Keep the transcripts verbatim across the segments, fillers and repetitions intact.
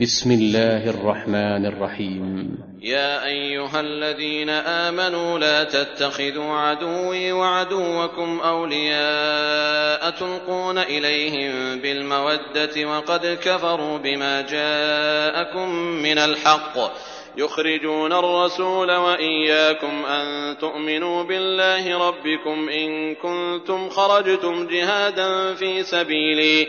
بسم الله الرحمن الرحيم. يا أيها الذين آمنوا لا تتخذوا عدوي وعدوكم أولياء تلقون إليهم بالمودة وقد كفروا بما جاءكم من الحق يخرجون الرسول وإياكم أن تؤمنوا بالله ربكم إن كنتم خرجتم جهادا في سبيلي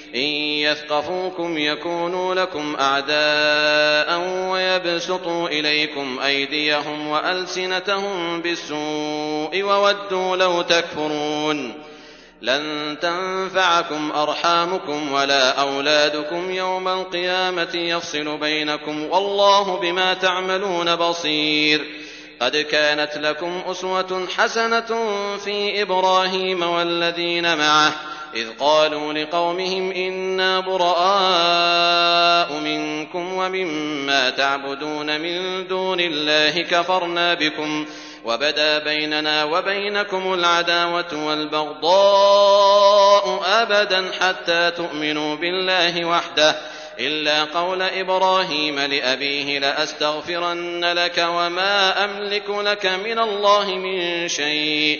إن يثقفوكم يكونوا لكم أعداء ويبسطوا إليكم أيديهم وألسنتهم بالسوء وودوا لو تكفرون. لن تنفعكم أرحامكم ولا أولادكم يوم القيامة يفصل بينكم والله بما تعملون بصير. قد كانت لكم أسوة حسنة في إبراهيم والذين معه إذ قالوا لقومهم إنا براء منكم ومما تعبدون من دون الله كفرنا بكم وبدا بيننا وبينكم العداوة والبغضاء أبدا حتى تؤمنوا بالله وحده إلا قول إبراهيم لأبيه لأستغفرن لك وما أملك لك من الله من شيء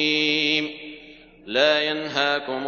لا ينهاكم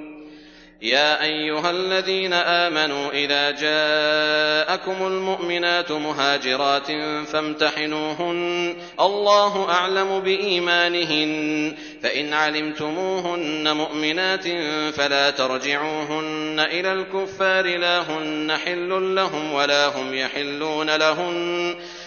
يا أيها الذين آمنوا إذا جاءكم المؤمنات مهاجرات فامتحنوهن الله أعلم بإيمانهن فإن علمتموهن مؤمنات فلا ترجعوهن إلى الكفار لا هن حل لهم ولا هم يحلون لهن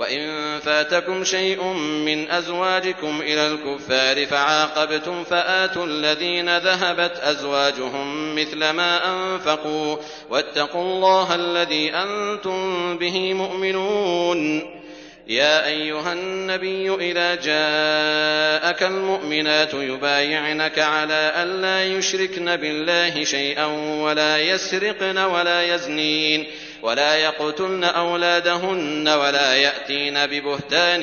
وإن فاتكم شيء من أزواجكم إلى الكفار فعاقبتم فآتوا الذين ذهبت أزواجهم مثل ما أنفقوا واتقوا الله الذي أنتم به مؤمنون. يا أيها النبي إذا جاءك المؤمنات يبايعنك على أن لا يشركن بالله شيئا ولا يسرقن ولا يزنين ولا يقتلن أولادهن ولا يأتين ببهتان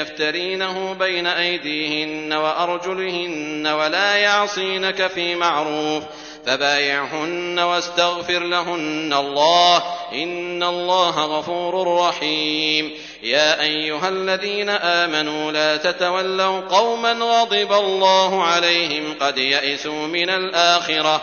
يفترينه بين أيديهن وأرجلهن ولا يعصينك في معروف فبايعهن واستغفر لهن الله إن الله غفور رحيم. يا أيها الذين آمنوا لا تتولوا قوما غضب الله عليهم قد يئسوا من الآخرة